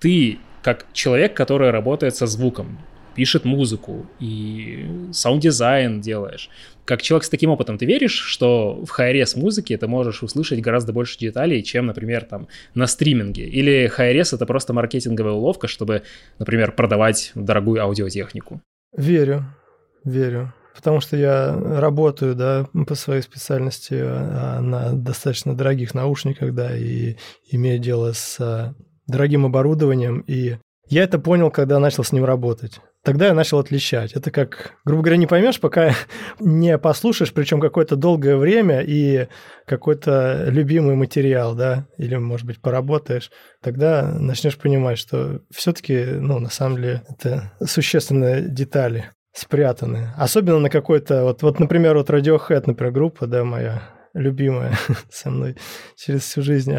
ты, как человек, который работает со звуком, пишет музыку и саунд-дизайн делаешь, как человек с таким опытом, ты веришь, что в хайрес музыке ты можешь услышать гораздо больше деталей, чем, например, там, на стриминге? Или хайрес — это просто маркетинговая уловка, чтобы, например, продавать дорогую аудиотехнику? Верю. Потому что я работаю, да, по своей специальности на достаточно дорогих наушниках, да, и имею дело с дорогим оборудованием, и я это понял, когда начал с ним работать. Тогда я начал отличать. Это как, грубо говоря, не поймешь, пока не послушаешь, причем какое-то долгое время и какой-то любимый материал, да, или, может быть, поработаешь, тогда начнешь понимать, что все-таки, ну, на самом деле, это существенные детали спрятаны. Особенно на какой-то, вот например, вот Radiohead, например, группа, да, моя любимая со мной через всю жизнь.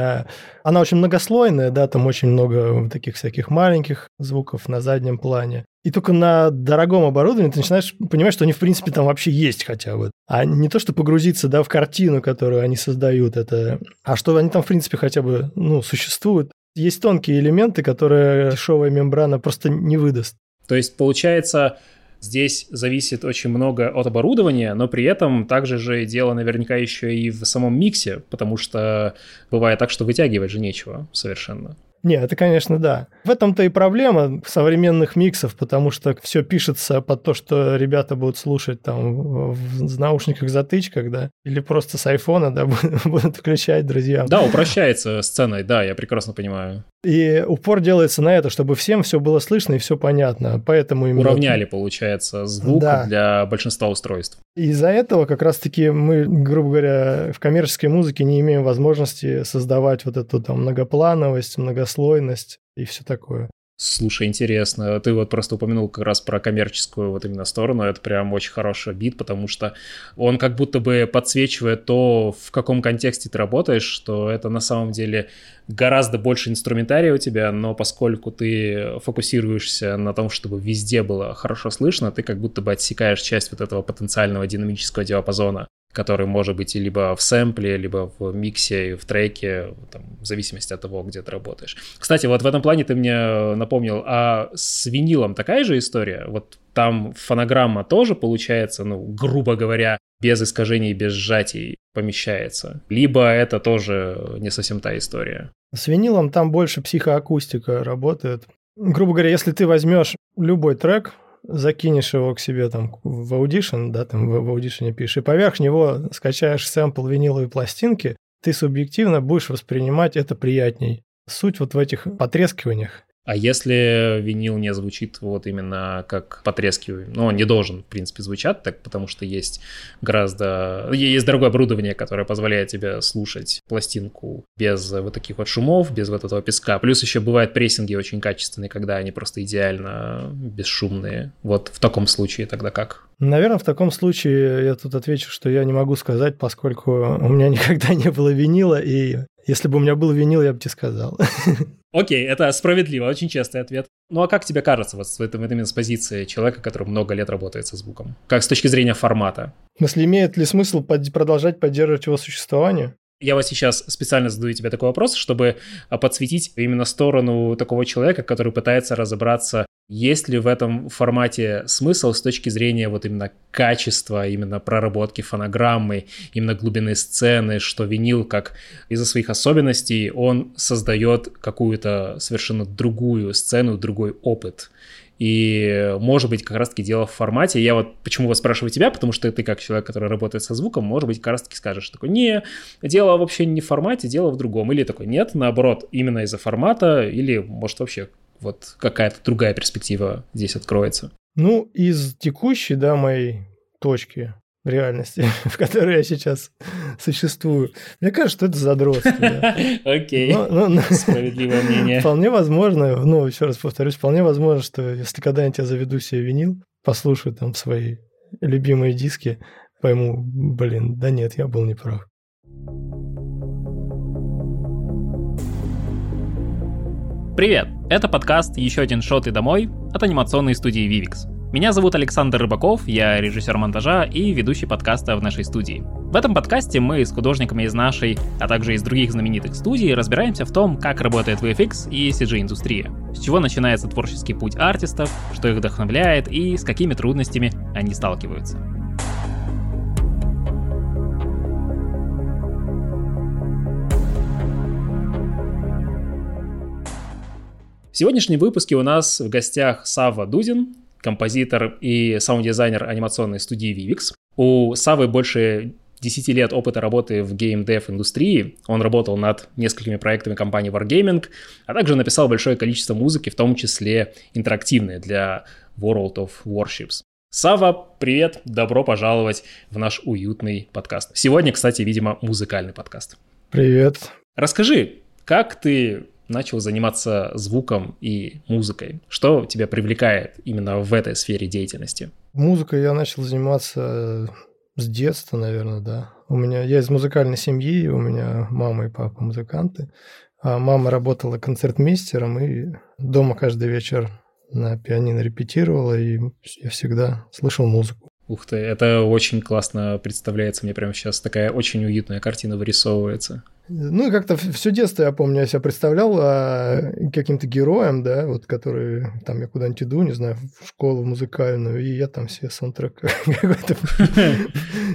Она очень многослойная, да, там очень много таких всяких маленьких звуков на заднем плане. И только на дорогом оборудовании ты начинаешь понимать, что они, в принципе, там вообще есть хотя бы. А не то, что погрузиться, да, в картину, которую они создают, это... а что они там, в принципе, хотя бы, ну, существуют. Есть тонкие элементы, которые дешевая мембрана просто не выдаст. То есть, получается... Здесь зависит очень много от оборудования, но при этом также же дело наверняка еще и в самом миксе, потому что бывает так, что вытягивать же нечего совершенно. Не, это, конечно, да. В этом-то и проблема современных миксов, потому что все пишется под то, что ребята будут слушать там в наушниках-затычках, да, или просто с айфона, да, будут включать друзьям. Да, упрощается сценой, да, я прекрасно понимаю. И упор делается на это, чтобы всем все было слышно и все понятно, поэтому... Уравняли, получается, звук, да, для большинства устройств. Из-за этого как раз-таки мы, грубо говоря, в коммерческой музыке не имеем возможности создавать вот эту там многоплановость, многослойность и все такое. Слушай, интересно, ты вот просто упомянул как раз про коммерческую вот именно сторону, это прям очень хороший бит, потому что он как будто бы подсвечивает то, в каком контексте ты работаешь, что это на самом деле гораздо больше инструментария у тебя, но поскольку ты фокусируешься на том, чтобы везде было хорошо слышно, ты как будто бы отсекаешь часть вот этого потенциального динамического диапазона, который может быть либо в сэмпле, либо в миксе, в треке, там, в зависимости от того, где ты работаешь. Кстати, вот в этом плане ты мне напомнил, а с винилом такая же история? Вот там фонограмма тоже получается, ну, грубо говоря, без искажений, без сжатий помещается. Либо это тоже не совсем та история. С винилом там больше психоакустика работает. Грубо говоря, если ты возьмешь любой трек, закинешь его к себе там в Audition, да, там в Audition пишешь, и поверх него скачаешь сэмпл виниловой пластинки, ты субъективно будешь воспринимать это приятней. Суть вот в этих потрескиваниях. А если винил не звучит вот именно как потрескивание, ну, он не должен, в принципе, звучать так, потому что есть гораздо... Есть дорогое оборудование, которое позволяет тебе слушать пластинку без вот таких вот шумов, без вот этого песка. Плюс еще бывают прессинги очень качественные, когда они просто идеально бесшумные. Вот в таком случае тогда как? Наверное, в таком случае я тут отвечу, что я не могу сказать, поскольку у меня никогда не было винила, и если бы у меня был винил, я бы тебе сказал. Окей, это справедливо, очень честный ответ. Ну а как тебе кажется, вот именно с позиции человека, который много лет работает со звуком? Как с точки зрения формата? В смысле, имеет ли смысл продолжать поддерживать его существование? Я вот сейчас специально задаю тебе такой вопрос, чтобы подсветить именно сторону такого человека, который пытается разобраться, есть ли в этом формате смысл с точки зрения вот именно качества, именно проработки фонограммы, именно глубины сцены, что винил, как из-за своих особенностей, он создает какую-то совершенно другую сцену, другой опыт. И, может быть, как раз-таки дело в формате. Я вот почему спрашиваю тебя, потому что ты, как человек, который работает со звуком, может быть, как раз-таки скажешь такой: не, дело вообще не в формате, дело в другом. Или такой: нет, наоборот, именно из-за формата, или, может, вообще вот какая-то другая перспектива здесь откроется. Ну, из текущей, да, моей точки реальности, в которой я сейчас существую, мне кажется, что это задротство. Окей, справедливое мнение. Вполне возможно, ну, еще раз повторюсь, вполне возможно, что если когда-нибудь я заведу себе винил, послушаю там свои любимые диски, пойму, блин, да нет, я был неправ. Привет! Это подкаст «Еще один шот и домой» от анимационной студии Vivix. Меня зовут Александр Рыбаков, я режиссер монтажа и ведущий подкаста в нашей студии. В этом подкасте мы с художниками из нашей, а также из других знаменитых студий разбираемся в том, как работает VFX и CG-индустрия, с чего начинается творческий путь артистов, что их вдохновляет и с какими трудностями они сталкиваются. В сегодняшнем выпуске у нас в гостях Савва Дудин, композитор и саунд-дизайнер анимационной студии Vivix. У Саввы больше 10 лет опыта работы в геймдев-индустрии. Он работал над несколькими проектами компании Wargaming, а также написал большое количество музыки, в том числе интерактивной для World of Warships. Савва, привет! Добро пожаловать в наш уютный подкаст. Сегодня, кстати, видимо, музыкальный подкаст. Привет! Расскажи, как ты начал заниматься звуком и музыкой? Что тебя привлекает именно в этой сфере деятельности? Музыкой я начал заниматься с детства, наверное, да. Я из музыкальной семьи, у меня мама и папа музыканты. А мама работала концертмейстером и дома каждый вечер на пианино репетировала, и я всегда слышал музыку. Ух ты, это очень классно представляется. Мне прямо сейчас такая очень уютная картина вырисовывается. Ну и как-то все детство, я помню, я себя представлял каким-то героем, да, вот который, там, я куда-нибудь иду, не знаю, в школу музыкальную, и я там все саундтрек какой-то...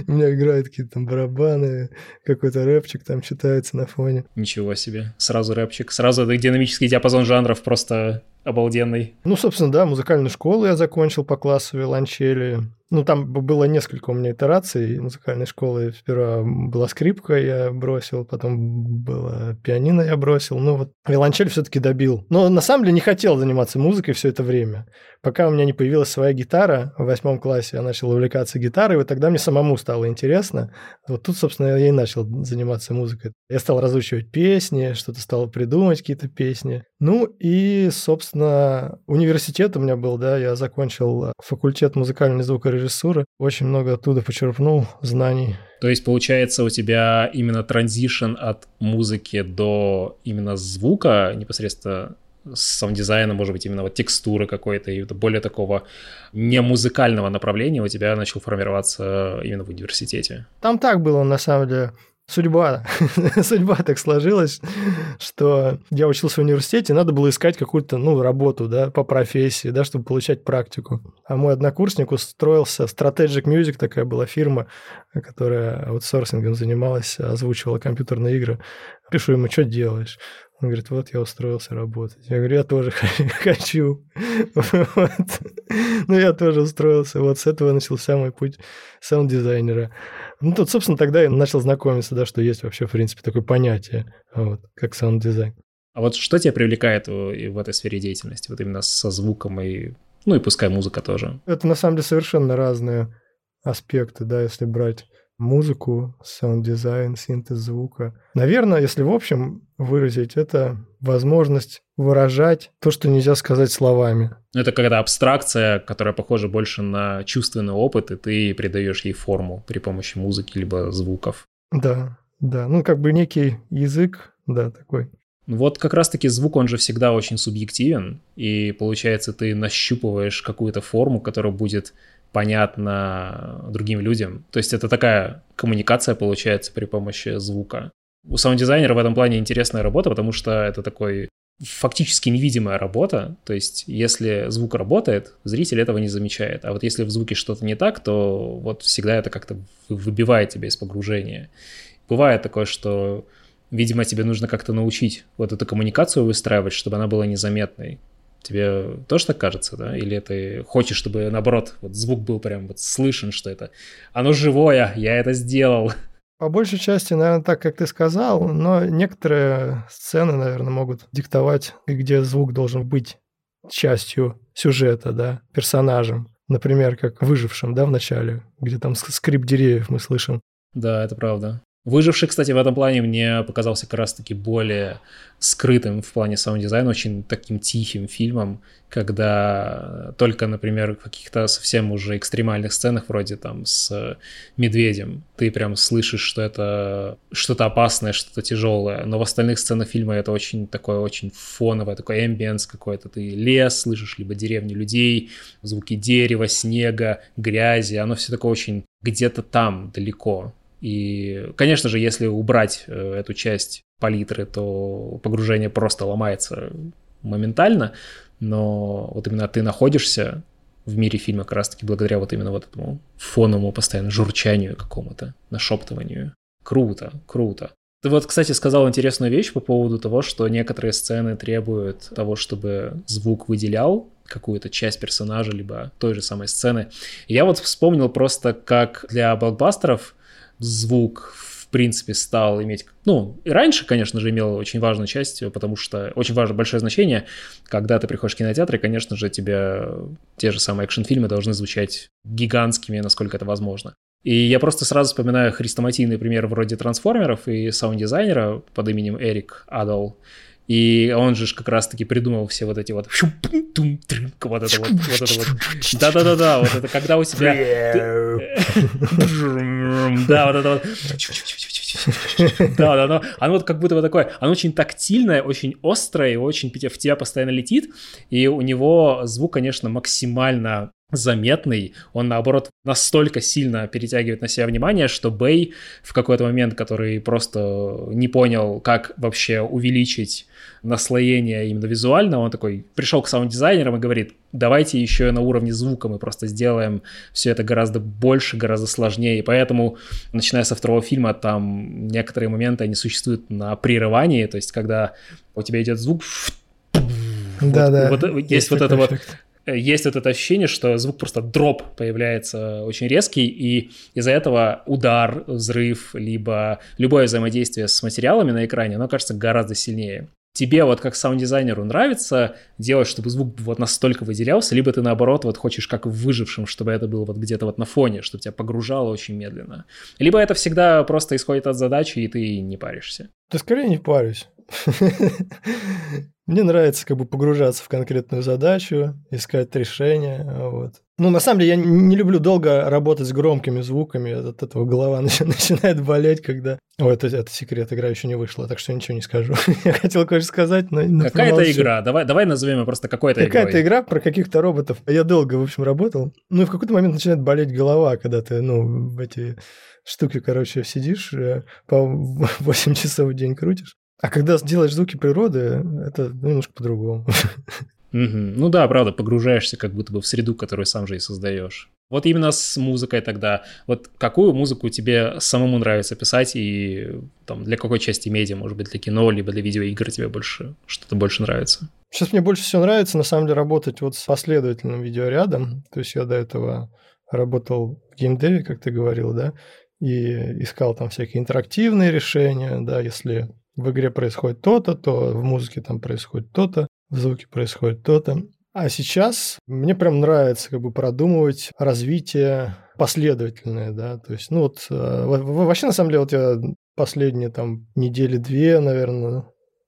У меня играют какие-то там барабаны, какой-то рэпчик там читается на фоне. Ничего себе, сразу рэпчик, сразу динамический диапазон жанров просто... Обалденный. Ну, собственно, да, музыкальную школу я закончил по классу виолончели. Ну, там было несколько у меня итераций музыкальной школы. Сперва была скрипка, я бросил, потом было пианино, я бросил. Ну, вот виолончель все-таки добил. Но на самом деле не хотел заниматься музыкой все это время. Пока у меня не появилась своя гитара в 8 классе, я начал увлекаться гитарой, и вот тогда мне самому стало интересно. Вот тут, собственно, я и начал заниматься музыкой. Я стал разучивать песни, что-то стал придумывать, какие-то песни. Ну, и, собственно, университет у меня был, да, я закончил факультет музыкальной звукорежиссуры, очень много оттуда почерпнул знаний. То есть, получается, у тебя именно транзишн от музыки до именно звука, непосредственно саунд-дизайна, может быть, именно вот текстуры какой-то и более такого не музыкального направления у тебя начал формироваться именно в университете. Там так было, на самом деле. Судьба так сложилась, что я учился в университете, надо было искать какую-то, работу, да, по профессии, да, чтобы получать практику. А мой однокурсник устроился в Strategic Music, такая была фирма, которая аутсорсингом занималась, озвучивала компьютерные игры. Пишу ему, что делаешь? Он говорит, вот я устроился работать. Я говорю, я тоже хочу. Ну, я тоже устроился. Вот с этого начался мой путь саунд-дизайнера. Ну, тут, собственно, тогда я начал знакомиться, да, что есть вообще, в принципе, такое понятие, как саунд-дизайн. А вот что тебя привлекает в этой сфере деятельности? Вот именно со звуком и... Ну, и пускай музыка тоже. Это, на самом деле, совершенно разные аспекты, да, если брать... музыку, саунд-дизайн, синтез звука. Наверное, если в общем выразить, это возможность выражать то, что нельзя сказать словами. Это когда абстракция, которая похожа больше на чувственный опыт, и ты придаешь ей форму при помощи музыки либо звуков. Да, да. Ну, как бы некий язык, да, такой. Вот как раз-таки звук, он же всегда очень субъективен, и получается, ты нащупываешь какую-то форму, которая будет... понятно другим людям. То есть это такая коммуникация получается при помощи звука. У саунд-дизайнера в этом плане интересная работа, потому что это такой фактически невидимая работа. То есть если звук работает, зритель этого не замечает. А вот если в звуке что-то не так, то вот всегда это как-то выбивает тебя из погружения. Бывает такое, что, видимо, тебе нужно как-то научить вот эту коммуникацию выстраивать, чтобы она была незаметной. Тебе тоже так кажется, да? Или ты хочешь, чтобы, наоборот, вот звук был прям вот слышен, что это «Оно живое, я это сделал». По большей части, наверное, так, как ты сказал, но некоторые сцены, наверное, могут диктовать, где звук должен быть частью сюжета, да, персонажем. Например, как в «Выжившем», да, в начале, где там скрип деревьев мы слышим. Да, это правда. Выживший, кстати, в этом плане мне показался как раз-таки более скрытым в плане саунд-дизайна, очень таким тихим фильмом, когда только, например, в каких-то совсем уже экстремальных сценах, вроде там с медведем, ты прям слышишь, что это что-то опасное, что-то тяжелое, но в остальных сценах фильма это очень такое, очень фоновое, такой эмбиенс какой-то, ты лес слышишь, либо деревни людей, звуки дерева, снега, грязи, оно все такое очень где-то там далеко. И, конечно же, если убрать эту часть палитры, то погружение просто ломается моментально, но вот именно ты находишься в мире фильма как раз-таки благодаря вот именно вот этому фоновому постоянно журчанию какому-то, нашептыванию. Круто, круто. Ты вот, кстати, сказал интересную вещь по поводу того, что некоторые сцены требуют того, чтобы звук выделял какую-то часть персонажа, либо той же самой сцены. Я вот вспомнил просто, как для блокбастеров звук, в принципе, стал иметь... Ну, и раньше, конечно же, имел очень важную часть, потому что очень важное большое значение. Когда ты приходишь в кинотеатр, и, конечно же, тебе те же самые экшн-фильмы должны звучать гигантскими, насколько это возможно. И я просто сразу вспоминаю хрестоматийный пример вроде «Трансформеров» и саунд-дизайнера под именем Эрик Адалл. И он же как раз-таки придумал все вот эти вот... Вот это вот... Да-да-да-да, вот это когда у тебя... Да, вот это вот... Да, да, да. Оно вот как будто вот такое... Оно очень тактильное, очень острое, и очень в тебя постоянно летит. И у него звук, конечно, максимально заметный. Он, наоборот, настолько сильно перетягивает на себя внимание, что Бэй в какой-то момент, который просто не понял, как вообще увеличить наслоение именно визуально, он такой пришел к саунд-дизайнерам и говорит: давайте еще на уровне звука мы просто сделаем все это гораздо больше, гораздо сложнее. И поэтому, начиная со второго фильма, там некоторые моменты, они существуют на прерывании, то есть когда у тебя идет звук, да, вот, да, вот, есть вот это эффект. Вот есть вот это ощущение, что звук просто дроп появляется очень резкий, и из-за этого удар, взрыв, либо любое взаимодействие с материалами на экране, оно кажется гораздо сильнее. Тебе вот как саунд-дизайнеру нравится делать, чтобы звук вот настолько выделялся, либо ты наоборот вот хочешь как в «Выжившем», чтобы это было вот где-то вот на фоне, чтобы тебя погружало очень медленно. Либо это всегда просто исходит от задачи, и ты не паришься. Да скорее не парюсь. Мне нравится как бы погружаться в конкретную задачу, искать решения, вот. Ну, на самом деле, я не люблю долго работать с громкими звуками, от этого голова начинает болеть, когда... Ой, это секрет, игра еще не вышла, так что ничего не скажу. Я хотел кое-что сказать, но какая-то игра, давай назовем ее просто какой-то игрой. Какая-то игра про каких-то роботов. Я долго, в общем, работал, ну и в какой-то момент начинает болеть голова, когда ты, ну, в эти штуки, короче, сидишь, по 8 часов в день крутишь. А когда делаешь звуки природы, это немножко по-другому. Ну да, правда, погружаешься как будто бы в среду, которую сам же и создаешь. Вот именно с музыкой тогда. Вот какую музыку тебе самому нравится писать и там для какой части медиа, может быть, для кино, либо для видеоигр тебе больше что-то больше нравится? Сейчас мне больше всего нравится, на самом деле, работать вот с последовательным видеорядом. То есть я до этого работал в геймдеве, как ты говорил, да, и искал там всякие интерактивные решения, да, если... В игре происходит то-то, то в музыке там происходит то-то, в звуке происходит то-то. А сейчас мне прям нравится как бы продумывать развитие последовательное, да, то есть, ну вот, вообще на самом деле вот я последние там недели-две, наверное,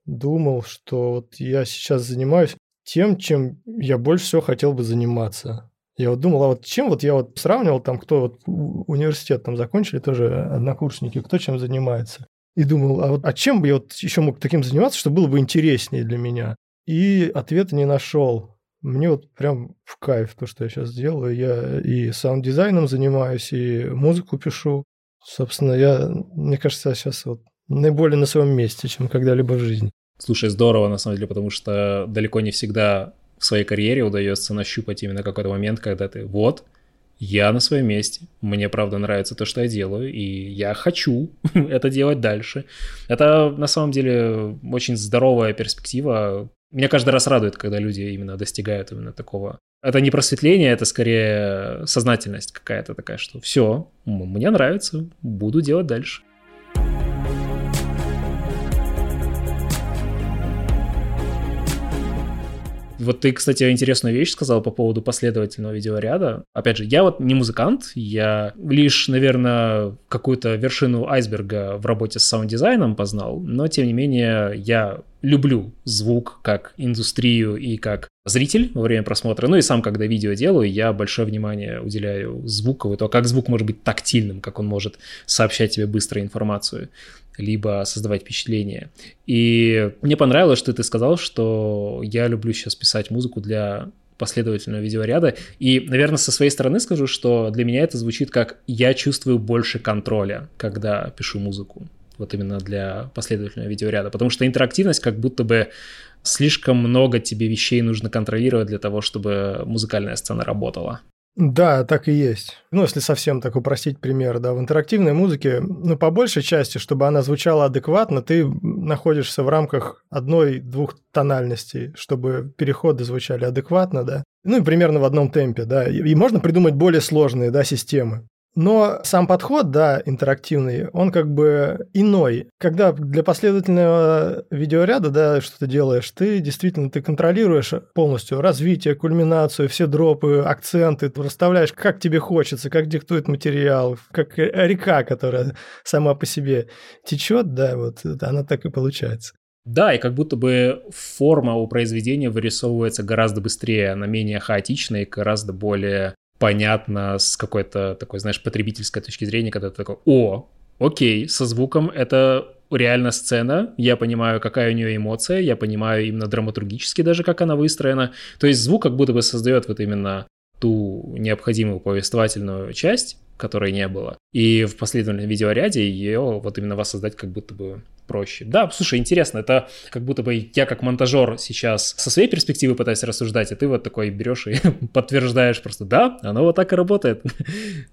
думал, что вот я сейчас занимаюсь тем, чем я больше всего хотел бы заниматься. Я вот думал, а вот чем вот я вот сравнивал там, кто вот университет там закончили, тоже однокурсники, кто чем занимается. И думал, а чем бы я вот еще мог таким заниматься, что было бы интереснее для меня? И ответа не нашел. Мне вот прям в кайф то, что я сейчас делаю. Я и саунд-дизайном занимаюсь, и музыку пишу. Собственно, я, мне кажется, сейчас вот наиболее на своем месте, чем когда-либо в жизни. Слушай, здорово, на самом деле, потому что далеко не всегда в своей карьере удается нащупать именно какой-то момент, когда ты вот... Я на своем месте, мне правда нравится то, что я делаю, и я хочу это делать дальше. Это на самом деле очень здоровая перспектива. Меня каждый раз радует, когда люди именно достигают именно такого. Это не просветление, это скорее сознательность какая-то такая, что все, мне нравится, буду делать дальше. Вот ты, кстати, интересную вещь сказал по поводу последовательного видеоряда. Опять же, я вот не музыкант, я лишь, наверное, какую-то вершину айсберга в работе с саунд-дизайном познал, но, тем не менее, я люблю звук как индустрию и как зритель во время просмотра. Ну и сам, когда видео делаю, я большое внимание уделяю звуку, и то, как звук может быть тактильным, как он может сообщать тебе быстро информацию, либо создавать впечатление. И мне понравилось, что ты сказал, что я люблю сейчас писать музыку для последовательного видеоряда. И, наверное, со своей стороны скажу, что для меня это звучит как «я чувствую больше контроля, когда пишу музыку». Вот именно для последовательного видеоряда. Потому что интерактивность как будто бы слишком много тебе вещей нужно контролировать для того, чтобы музыкальная сцена работала. Да, так и есть. Ну, если совсем так упростить пример, да, в интерактивной музыке, ну, по большей части, чтобы она звучала адекватно, ты находишься в рамках одной-двух тональностей, чтобы переходы звучали адекватно, да. Ну, и примерно в одном темпе, да. И можно придумать более сложные, да, системы. Но сам подход, да, интерактивный, он как бы иной. Когда для последовательного видеоряда, да, что ты делаешь, ты действительно, ты контролируешь полностью развитие, кульминацию, все дропы, акценты, ты расставляешь, как тебе хочется, как диктует материал, как река, которая сама по себе течет, да, вот она так и получается. Да, и как будто бы форма у произведения вырисовывается гораздо быстрее, она менее хаотичная и гораздо более... понятно с какой-то такой, знаешь, потребительской точки зрения, когда ты такой, о, окей, со звуком это реально сцена, я понимаю, какая у нее эмоция, я понимаю именно драматургически даже, как она выстроена. То есть звук как будто бы создает вот именно ту необходимую повествовательную часть, которой не было. И в последовательном видеоряде ее вот именно воссоздать как будто бы проще. Да, слушай, интересно, это как будто бы я как монтажер сейчас со своей перспективы пытаюсь рассуждать, а ты вот такой берешь и подтверждаешь просто, да, оно вот так и работает.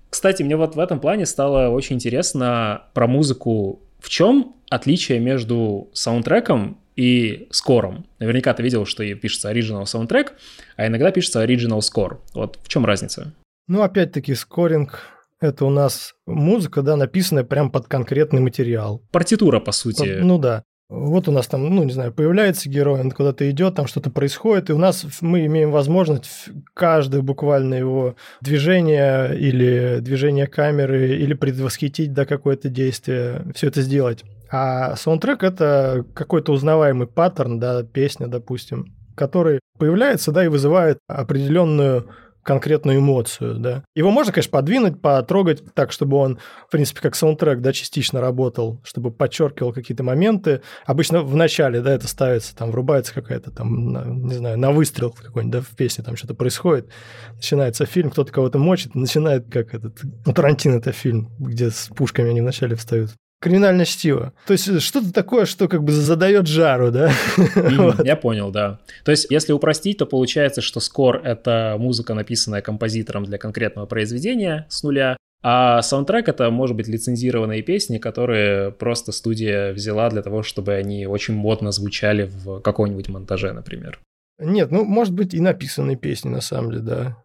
Кстати, мне вот в этом плане стало очень интересно про музыку. В чем отличие между саундтреком и скором? Наверняка ты видел, что пишется оригинал саундтрек, а иногда пишется оригинал скор. Вот в чем разница? Ну, опять-таки, скоринг... Это у нас музыка, да, написанная прям под конкретный материал. Партитура, по сути. Ну да. Вот у нас там, ну не знаю, появляется герой, он куда-то идет, там что-то происходит, и у нас мы имеем возможность каждое буквально его движение или движение камеры, или предвосхитить, да, какое-то действие, все это сделать. А саундтрек – это какой-то узнаваемый паттерн, да, песня, допустим, который появляется, да, и вызывает определенную... конкретную эмоцию, да. Его можно, конечно, подвинуть, потрогать так, чтобы он, в принципе, как саундтрек, да, частично работал, чтобы подчеркивал какие-то моменты. Обычно в начале, да, это ставится, там, врубается какая-то там, не знаю, на выстрел какой-нибудь, да, в песне там что-то происходит, начинается фильм, кто-то кого-то мочит, начинает как этот... Ну, Тарантино – это фильм, где с пушками они вначале встают. Криминальное чтиво. То есть что-то такое, что как бы задает жару, да? Вот. Я понял, да. То есть если упростить, то получается, что скор — это музыка, написанная композитором для конкретного произведения с нуля, а саундтрек — это, может быть, лицензированные песни, которые просто студия взяла для того, чтобы они очень модно звучали в каком-нибудь монтаже, например. Нет, ну, может быть, и написанные песни, на самом деле, да.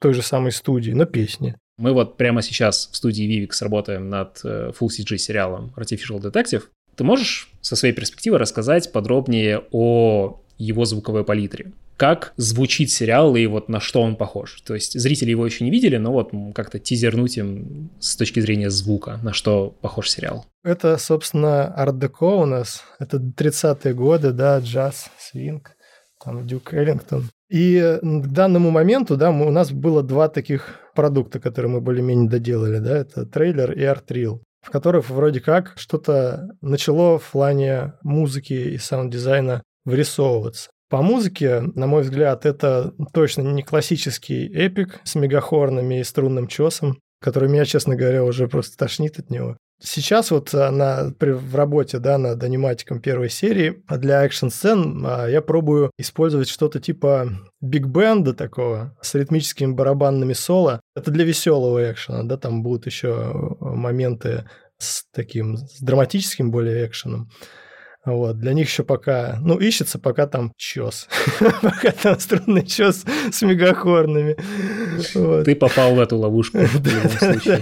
Той же самой студии, но песни. Мы вот прямо сейчас в студии Vivix работаем над Full CG сериалом Artificial Detective. Ты можешь со своей перспективы рассказать подробнее о его звуковой палитре? Как звучит сериал и вот на что он похож? То есть зрители его еще не видели, но вот как-то тизернуть им с точки зрения звука, на что похож сериал. Это, собственно, арт-деко у нас. Это 30-е годы, да, джаз, свинг, там Дюк Эллингтон. И к данному моменту, да, у нас было два таких продукта, которые мы более-менее доделали, да, это трейлер и арт-рил, в которых вроде как что-то начало в плане музыки и саунд-дизайна вырисовываться. По музыке, на мой взгляд, это точно не классический эпик с мегахорнами и струнным чесом, который меня, честно говоря, уже просто тошнит от него. Сейчас вот в работе, да, над аниматиком первой серии для экшн-сцен я пробую использовать что-то типа биг-бенда такого с ритмическими барабанными соло. Это для веселого экшена, да, там будут еще моменты с таким с драматическим более экшеном. Вот, для них еще пока, ну, ищется пока там чёс. Пока там струнный чёс с мегахорнами. Вот. Ты попал в эту ловушку в любом случае.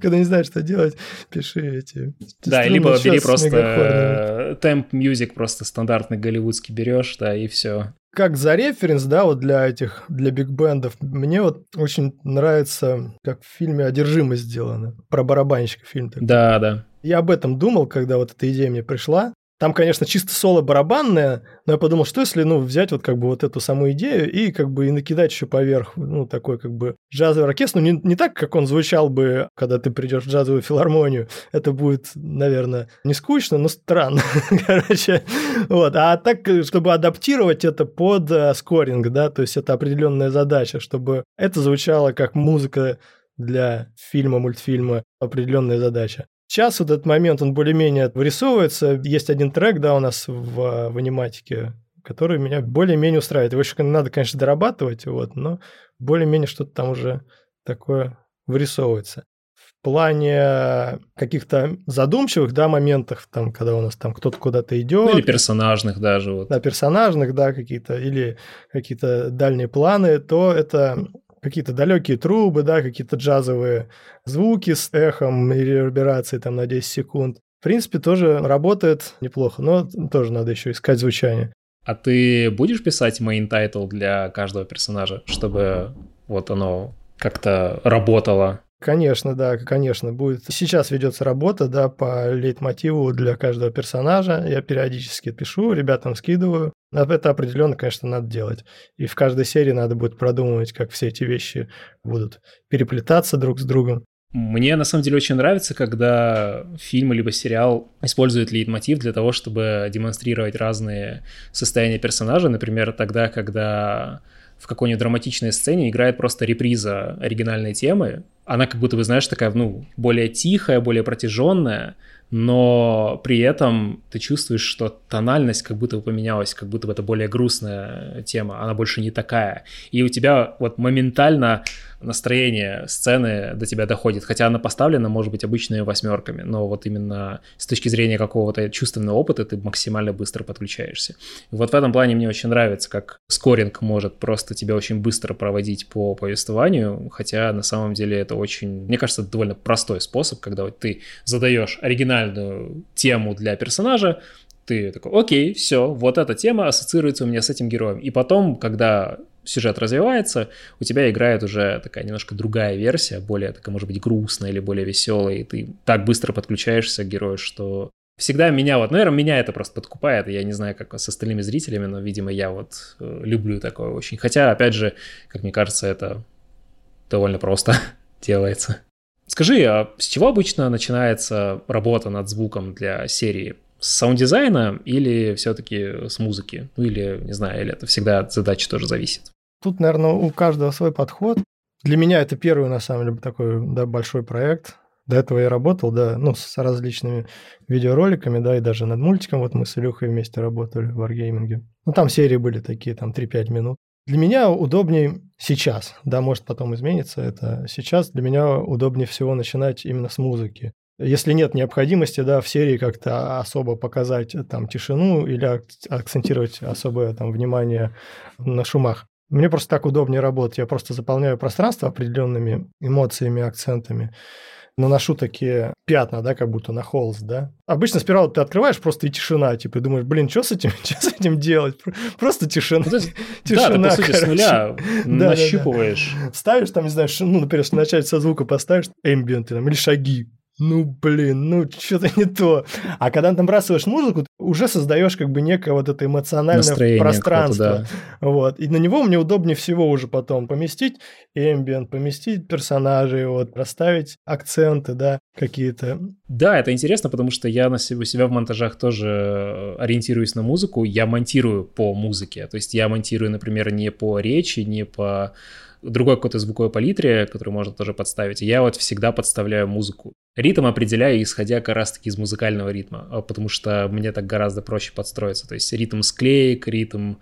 Когда не знаешь, что делать, пиши эти... Да, либо бери просто темп-мьюзик, просто стандартный голливудский берешь, да, и все. Как за референс, да, вот для биг-бендов, мне вот очень нравится, как в фильме «Одержимость» сделано, про барабанщика фильм такой. Да, да. Я об этом думал, когда вот эта идея мне пришла. Там, конечно, чисто соло барабанное, но я подумал, что если, ну, взять вот как бы вот эту саму идею и как бы и накидать еще поверх, ну, такой как бы джазовый оркестр, ну, не так, как он звучал бы, когда ты придешь в джазовую филармонию, это будет, наверное, не скучно, но странно, короче, вот, а так, чтобы адаптировать это под скоринг, да, то есть это определенная задача, чтобы это звучало как музыка для фильма, мультфильма, определенная задача. Сейчас вот этот момент, он более-менее вырисовывается. Есть один трек, да, у нас в аниматике, который меня более-менее устраивает. Его еще надо, конечно, дорабатывать, вот, но более-менее что-то там уже такое вырисовывается. В плане каких-то задумчивых, да, моментов, там, когда у нас там кто-то куда-то идет. Или персонажных даже. Вот. Да, персонажных, да, какие-то, или какие-то дальние планы, то это... Какие-то далекие трубы, да, какие-то джазовые звуки с эхом и реверберацией там на 10 секунд. В принципе, тоже работает неплохо, но тоже надо еще искать звучание. А ты будешь писать main title для каждого персонажа, чтобы вот оно как-то работало? Конечно, да, конечно, будет. Сейчас ведется работа, да, по лейтмотиву для каждого персонажа. Я периодически пишу, ребятам скидываю. Это определенно, конечно, надо делать. И в каждой серии надо будет продумывать, как все эти вещи будут переплетаться друг с другом. Мне, на самом деле, очень нравится, когда фильм либо сериал использует лейтмотив для того, чтобы демонстрировать разные состояния персонажа. Например, тогда, когда в какой-нибудь драматичной сцене играет просто реприза оригинальной темы. Она как будто бы, знаешь, такая, ну, более тихая, более протяженная, но при этом ты чувствуешь, что тональность как будто бы поменялась, как будто бы это более грустная тема, она больше не такая. И у тебя вот моментально настроение сцены до тебя доходит, хотя она поставлена, может быть, обычными 8, но вот именно с точки зрения какого-то чувственного опыта ты максимально быстро подключаешься. И вот в этом плане мне очень нравится, как скоринг может просто тебя очень быстро проводить по повествованию, хотя на самом деле это очень, мне кажется, довольно простой способ, когда вот ты задаешь оригинальную тему для персонажа, ты такой, окей, все, вот эта тема ассоциируется у меня с этим героем. И потом, когда сюжет развивается, у тебя играет уже такая немножко другая версия, более такая, может быть, грустная или более веселая, и ты так быстро подключаешься к герою, что всегда меня вот, наверное, меня это просто подкупает, я не знаю, как с остальными зрителями, но, видимо, я вот люблю такое очень. Хотя, опять же, как мне кажется, это довольно просто делается. Скажи, а с чего обычно начинается работа над звуком для серии? С саунд-дизайна или все-таки с музыки? Ну или, не знаю, или это всегда от задачи тоже зависит? Тут, наверное, у каждого свой подход. Для меня это первый, на самом деле, такой, да, большой проект. До этого я работал, да, ну, с различными видеороликами, да, и даже над мультиком. Вот мы с Илюхой вместе работали в Wargaming. Ну, там серии были такие, там, 3-5 минут. Для меня удобнее сейчас, да, может, потом изменится это. Сейчас для меня удобнее всего начинать именно с музыки. Если нет необходимости, да, в серии как-то особо показать там тишину или акцентировать особое там внимание на шумах. Мне просто так удобнее работать. Я просто заполняю пространство определенными эмоциями, акцентами. Наношу такие пятна, да, как будто на холст, да. Обычно сперва вот ты открываешь просто и тишина, типа, и думаешь, блин, что с этим делать? Просто тишина. Ну, то есть, тишина, да, ты, по сути, короче, с нуля нащупываешь. Да, да. Ставишь там, не знаю, ну, например, если начать со звука поставишь эмбиент или шаги. Ну, блин, ну, что-то не то. А когда набрасываешь музыку, уже создаешь как бы некое вот это эмоциональное настроение, пространство. Да. Вот. И на него мне удобнее всего уже потом поместить эмбиент, поместить персонажей, вот, расставить акценты, да, какие-то. Да, это интересно, потому что я у себя в монтажах тоже ориентируюсь на музыку. Я монтирую по музыке. То есть я монтирую, например, не по речи, не по другой какой-то звуковой палитре, который можно тоже подставить. Я вот всегда подставляю музыку. Ритм определяю, исходя как раз-таки из музыкального ритма, потому что мне так гораздо проще подстроиться. То есть ритм склеек, ритм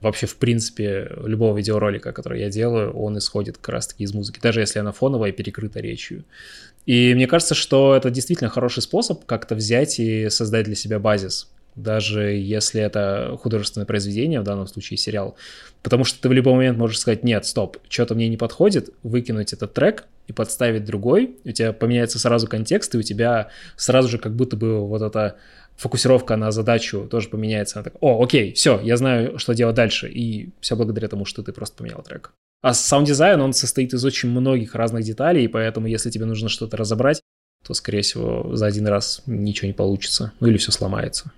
вообще, в принципе, любого видеоролика, который я делаю, он исходит как раз-таки из музыки, даже если она фоновая и перекрыта речью. И мне кажется, что это действительно хороший способ как-то взять и создать для себя базис. даже если это художественное произведение, в данном случае сериал. Потому что ты в любой момент можешь сказать: нет, стоп, что-то мне не подходит, выкинуть этот трек и подставить другой, у тебя поменяется сразу контекст, и у тебя сразу же как будто бы вот эта фокусировка на задачу тоже поменяется. Она так: о, окей, все, я знаю, что делать дальше, и все благодаря тому, что ты просто поменял трек. А саунд-дизайн, он состоит из очень многих разных деталей, и поэтому если тебе нужно что-то разобрать, то, скорее всего, за один раз ничего не получится, ну или все сломается.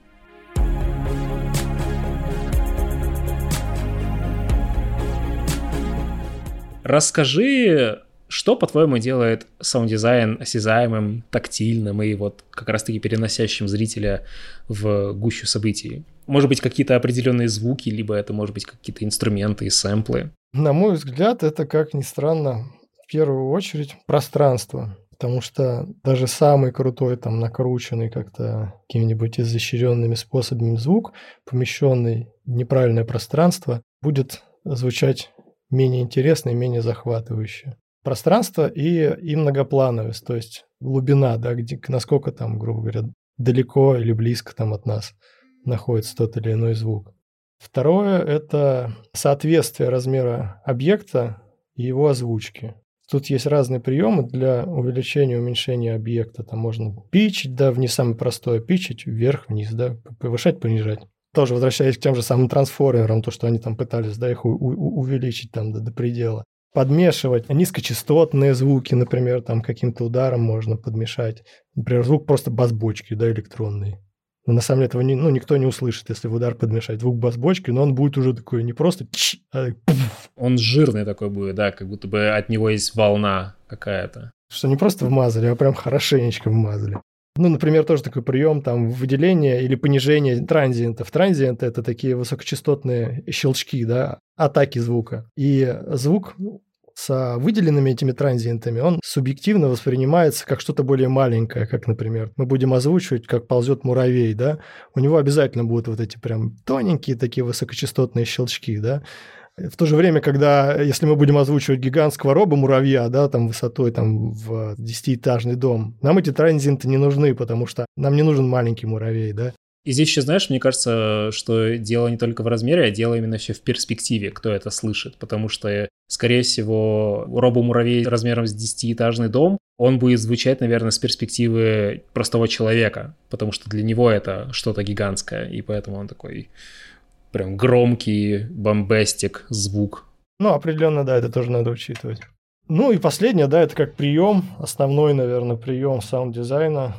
Расскажи, что, по-твоему, делает саунд-дизайн осязаемым, тактильным и вот как раз-таки переносящим зрителя в гущу событий? Может быть, какие-то определенные звуки, либо это, может быть, какие-то инструменты и сэмплы? На мой взгляд, это, как ни странно, в первую очередь пространство. Потому что даже самый крутой, там, накрученный как-то какими-нибудь изощренными способами звук, помещенный в неправильное пространство, будет звучать менее интересно и менее захватывающе. Пространство и многоплановость, то есть глубина, да, где, насколько там, грубо говоря, далеко или близко там от нас находится тот или иной звук. Второе – это соответствие размера объекта и его озвучки. Тут есть разные приемы для увеличения и уменьшения объекта. Там можно пичить, да, в не самое простое, пичить вверх-вниз, да, повышать, понижать. Тоже возвращаясь к тем же самым трансформерам, то, что они там пытались, да, их увеличить там до предела. Подмешивать низкочастотные звуки, например, там каким-то ударом можно подмешать. Например, звук просто бас-бочки, да, электронный. Но на самом деле этого никто не услышит, если в удар подмешать звук бас-бочки, но он будет уже такой не просто... а пфф. Он жирный такой будет, да, как будто бы от него есть волна какая-то. Что не просто вмазали, а прям хорошенечко вмазали. Ну, например, тоже такой прием, там, выделение или понижение транзиентов. Транзиенты – это такие высокочастотные щелчки, да, атаки звука. И звук с выделенными этими транзиентами, он субъективно воспринимается как что-то более маленькое, как, например, мы будем озвучивать, как ползет муравей, да, у него обязательно будут вот эти прям тоненькие такие высокочастотные щелчки, да. В то же время, когда, если мы будем озвучивать гигантского роба-муравья, да, там высотой там, в 10-этажный дом, нам эти транзиенты не нужны, потому что нам не нужен маленький муравей, да. И здесь еще, знаешь, мне кажется, что дело не только в размере, а дело именно все в перспективе, кто это слышит, потому что, скорее всего, робо-муравей размером с 10-этажный дом, он будет звучать, наверное, с перспективы простого человека, потому что для него это что-то гигантское, и поэтому он такой... прям громкий бомбастик, звук. Ну, определенно, да, это тоже надо учитывать. Ну и последнее, да, это как прием, основной, наверное, прием саунд-дизайна.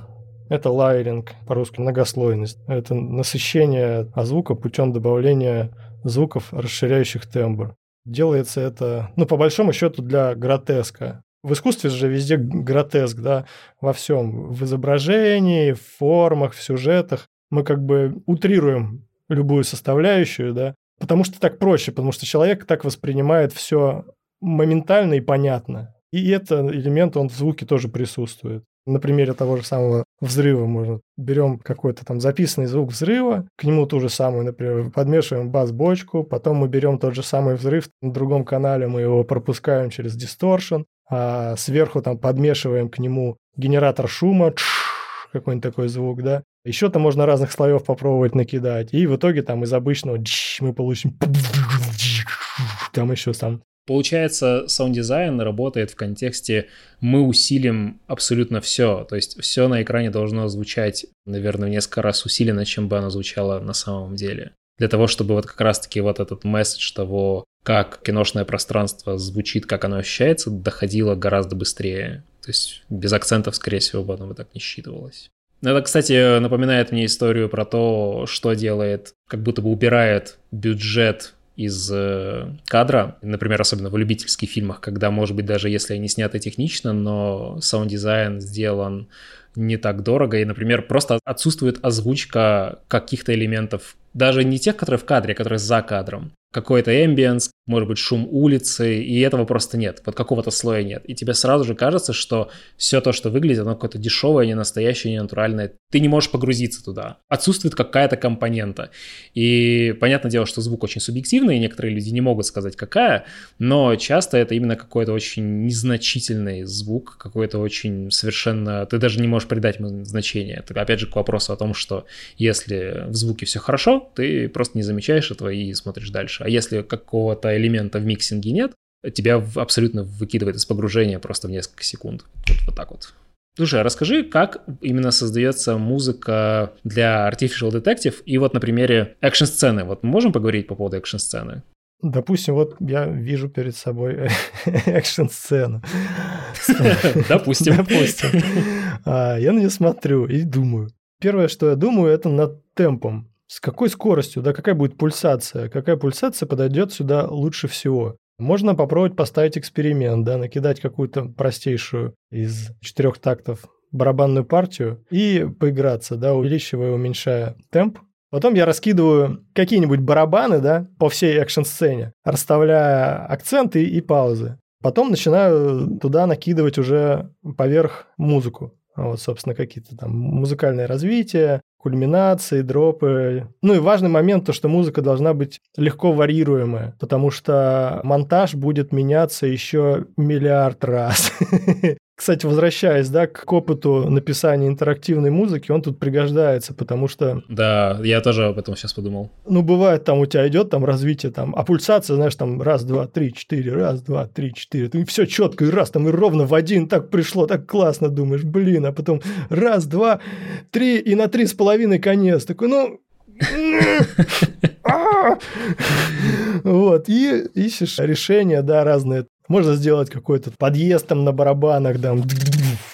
Это лайеринг, по-русски многослойность. Это насыщение звука путем добавления звуков, расширяющих тембр. Делается это, ну, по большому счету, для гротеска. В искусстве же везде гротеск, да, во всем. В изображении, в формах, в сюжетах. Мы как бы утрируем любую составляющую, да, потому что так проще, потому что человек так воспринимает все моментально и понятно. И этот элемент, он в звуке тоже присутствует. На примере того же самого взрыва можно берем какой-то там записанный звук взрыва, к нему ту же самую, например, подмешиваем бас-бочку, потом мы берем тот же самый взрыв, на другом канале мы его пропускаем через дисторшн, а сверху там подмешиваем к нему генератор шума, какой-нибудь такой звук, да. Еще там можно разных слоев попробовать накидать. И в итоге там из обычного мы получим там еще сам. Получается, саунд-дизайн работает в контексте «мы усилим абсолютно все». То есть все на экране должно звучать, наверное, в несколько раз усиленно, чем бы оно звучало на самом деле. Для того, чтобы вот как раз-таки вот этот месседж того, как киношное пространство звучит, как оно ощущается, доходило гораздо быстрее. То есть без акцентов, скорее всего, бы оно бы так не считывалось. Это, кстати, напоминает мне историю про то, что делает, как будто бы убирает бюджет из кадра, например, особенно в любительских фильмах, когда, может быть, даже если они сняты технично, но саунд-дизайн сделан не так дорого, и, например, просто отсутствует озвучка каких-то элементов, даже не тех, которые в кадре, а которые за кадром. какой-то эмбиенс, может быть, шум улицы, и этого просто нет, вот какого-то слоя нет. И тебе сразу же кажется, что все то, что выглядит, оно какое-то дешевое, ненастоящее, ненатуральное. Ты не можешь погрузиться туда. Отсутствует какая-то компонента. И понятное дело, что звук очень субъективный, и некоторые люди не могут сказать, какая, но часто это именно какой-то очень незначительный звук, какой-то очень совершенно... Ты даже не можешь придать ему значение. Это, опять же, к вопросу о том, что если в звуке все хорошо, ты просто не замечаешь этого и смотришь дальше. А если какого-то элемента в миксинге нет, тебя абсолютно выкидывает из погружения просто в несколько секунд. Вот так вот. Слушай, а расскажи, как именно создается музыка для Artificial Detective и вот на примере экшн-сцены. Вот мы можем поговорить по поводу экшн-сцены? Допустим, вот я вижу перед собой экшн-сцену. Допустим. Я на нее смотрю и думаю. Первое, что я думаю, это над темпом. С какой скоростью, да, какая будет пульсация? Какая пульсация подойдет сюда лучше всего? Можно попробовать поставить эксперимент, да, накидать какую-то простейшую из 4 тактов барабанную партию и поиграться, да, увеличивая, уменьшая темп. Потом я раскидываю какие-нибудь барабаны, да, по всей экшн-сцене, расставляя акценты и паузы. Потом начинаю туда накидывать уже поверх музыку. Вот, собственно, какие-то там музыкальные развития, кульминации, дропы. Ну и важный момент, то, что музыка должна быть легко варьируемая, потому что монтаж будет меняться еще миллиард раз. Кстати, возвращаясь, да, к опыту написания интерактивной музыки, он тут пригождается, потому что... Да, я тоже об этом сейчас подумал. Ну, бывает, там у тебя идет там развитие, там, а пульсация, знаешь, там, раз, два, три, четыре, раз, два, три, четыре. Ты все четко, и раз, там, и ровно в один так пришло, так классно, думаешь, блин, а потом раз, два, три, и на 3,5 конец. Такой, ну... Вот, и ищешь решения, да, разные. Можно сделать какой-то подъезд там на барабанах,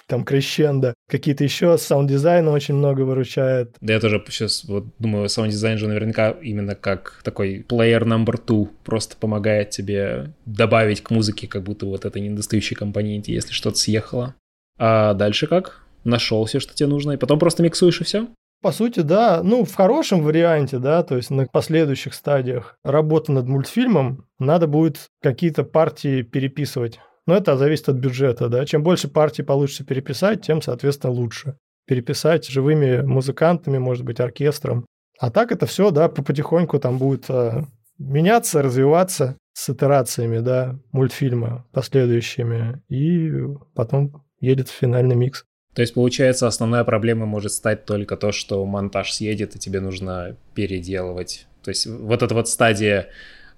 там крещендо. Какие-то еще саунд-дизайна очень много выручает. Да я тоже сейчас вот думаю, саунд-дизайн же наверняка именно как такой player number two просто помогает тебе добавить к музыке как будто вот этой недостающей компоненте, если что-то съехало. А дальше как? Нашел все, что тебе нужно, и потом просто миксуешь и все? По сути, да, ну, в хорошем варианте, да, то есть на последующих стадиях работы над мультфильмом надо будет какие-то партии переписывать. Но это зависит от бюджета, да. Чем больше партий получится переписать, тем, соответственно, лучше. Переписать живыми музыкантами, может быть, оркестром. А так это все, да, потихоньку там будет меняться, развиваться с итерациями, да, мультфильма последующими. И потом едет в финальный микс. То есть, получается, основная проблема может стать только то, что монтаж съедет, и тебе нужно переделывать. То есть, вот эта вот стадия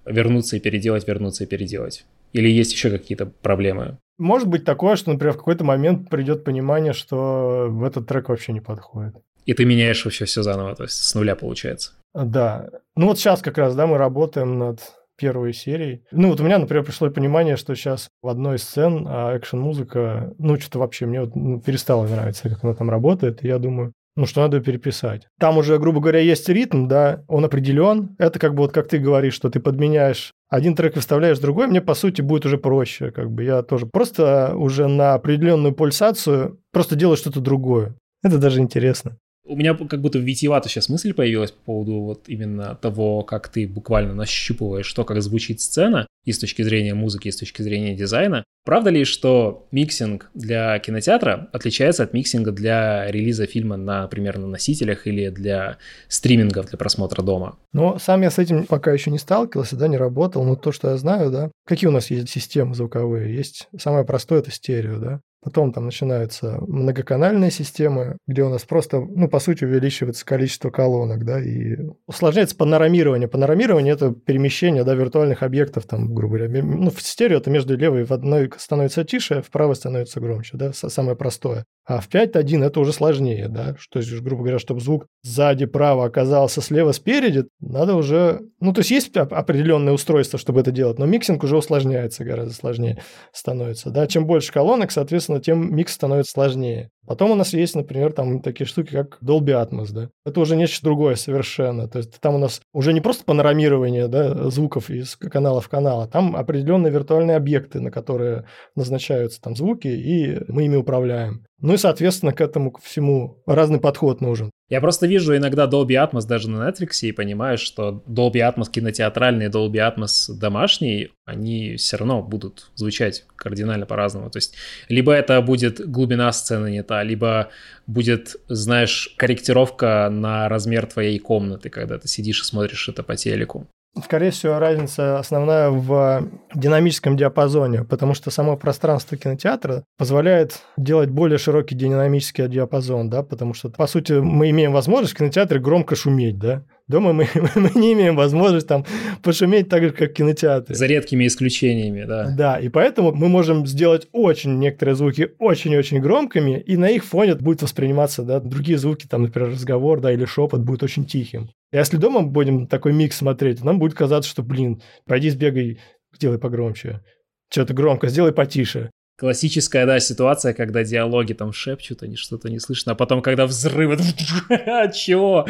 вернуться и переделать. Или есть еще какие-то проблемы? Может быть такое, что, например, в какой-то момент придет понимание, что в этот трек вообще не подходит. И ты меняешь вообще все заново, то есть с нуля получается. Да. Ну вот сейчас как раз, да, мы работаем над... первой серии. Ну, вот у меня, например, пришло понимание, что сейчас в одной из сцен экшн-музыка, ну, что-то вообще мне вот, перестало нравиться, как она там работает, и я думаю, ну, что надо ее переписать. Там уже, грубо говоря, есть ритм, да, он определен. Это как бы вот как ты говоришь, что ты подменяешь один трек и вставляешь другой, мне, по сути, будет уже проще, как бы я тоже просто уже на определенную пульсацию просто делаю что-то другое. Это даже интересно. У меня как будто витиевато сейчас мысль появилась по поводу вот именно того, как ты буквально нащупываешь то, как звучит сцена и с точки зрения музыки, и с точки зрения дизайна. Правда ли, что миксинг для кинотеатра отличается от миксинга для релиза фильма, например, на носителях или для стримингов для просмотра дома? Ну, сам я с этим пока еще не сталкивался, да, не работал, но то, что я знаю, да. Какие у нас есть системы звуковые? Есть самое простое – это стерео, да. Потом там начинаются многоканальные системы, где у нас просто, ну, по сути, увеличивается количество колонок, да, и усложняется панорамирование. Панорамирование – это перемещение, да, виртуальных объектов, там, грубо говоря. Ну, в стерео это между левой в одной становится тише, в правой становится громче, да, самое простое. А в 5.1 это уже сложнее, да, то есть, грубо говоря, чтобы звук сзади, право оказался слева, спереди, надо уже... Ну, то есть, есть определенное устройство, чтобы это делать, но миксинг уже усложняется, гораздо сложнее становится, да. Чем больше колонок, соответственно, тем микс становится сложнее. Потом у нас есть, например, там такие штуки, как Dolby Atmos, да. Это уже нечто другое совершенно. То есть там у нас уже не просто панорамирование, да, звуков из канала в канал, а там определенные виртуальные объекты, на которые назначаются там звуки, и мы ими управляем. Ну и, соответственно, к этому всему разный подход нужен. Я просто вижу иногда Dolby Atmos даже на Netflix и понимаю, что Dolby Atmos кинотеатральный и Dolby Atmos домашний, они все равно будут звучать кардинально по-разному. То есть либо это будет глубина сцены не та, либо будет, знаешь, корректировка на размер твоей комнаты, когда ты сидишь и смотришь это по телеку. Скорее всего, разница основная в динамическом диапазоне, потому что само пространство кинотеатра позволяет делать более широкий динамический диапазон, да, потому что, по сути, мы имеем возможность в кинотеатре громко шуметь, да. Дома мы не имеем возможности там пошуметь так же, как в кинотеатре. За редкими исключениями, да. Да, и поэтому мы можем сделать очень некоторые звуки очень-очень громкими, и на их фоне будет восприниматься, да, другие звуки, там, например, разговор, да, или шепот будет очень тихим. И если дома будем такой микс смотреть, нам будет казаться, что, блин, пойди сбегай, сделай погромче, что-то громко, сделай потише. Классическая, да, ситуация, когда диалоги там шепчут, они что-то не слышно, а потом, когда взрывы, чего?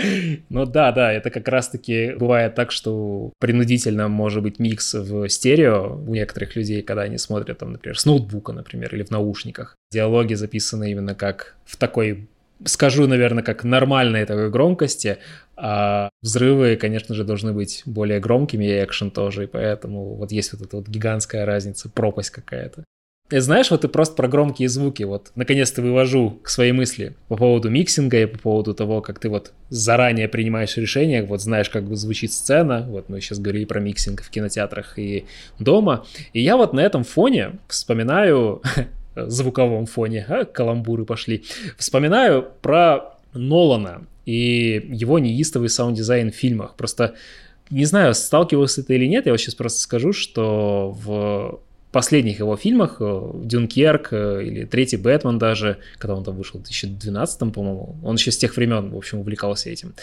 Ну да, это как раз-таки бывает так, что принудительно может быть микс в стерео у некоторых людей, когда они смотрят там, например, с ноутбука, например, или в наушниках. Диалоги записаны именно как в такой, скажу, наверное, как нормальной такой громкости, а взрывы, конечно же, должны быть более громкими, и экшен тоже, и поэтому вот есть вот эта вот гигантская разница, пропасть какая-то. Знаешь, вот ты просто про громкие звуки, вот, наконец-то вывожу к своей мысли по поводу миксинга и по поводу того, как ты вот заранее принимаешь решение, вот знаешь, как бы звучит сцена, вот мы сейчас говорили про миксинг в кинотеатрах и дома, и я вот на этом фоне вспоминаю, звуковом фоне, каламбуры пошли, вспоминаю про Нолана и его неистовый саунд-дизайн в фильмах, просто не знаю, сталкивался ты или нет, я вот сейчас просто скажу, что в последних его фильмах, «Дюнкерк» или «Третий Бэтмен» даже, когда он там вышел в 2012-м, по-моему, он еще с тех времен, в общем, увлекался этим.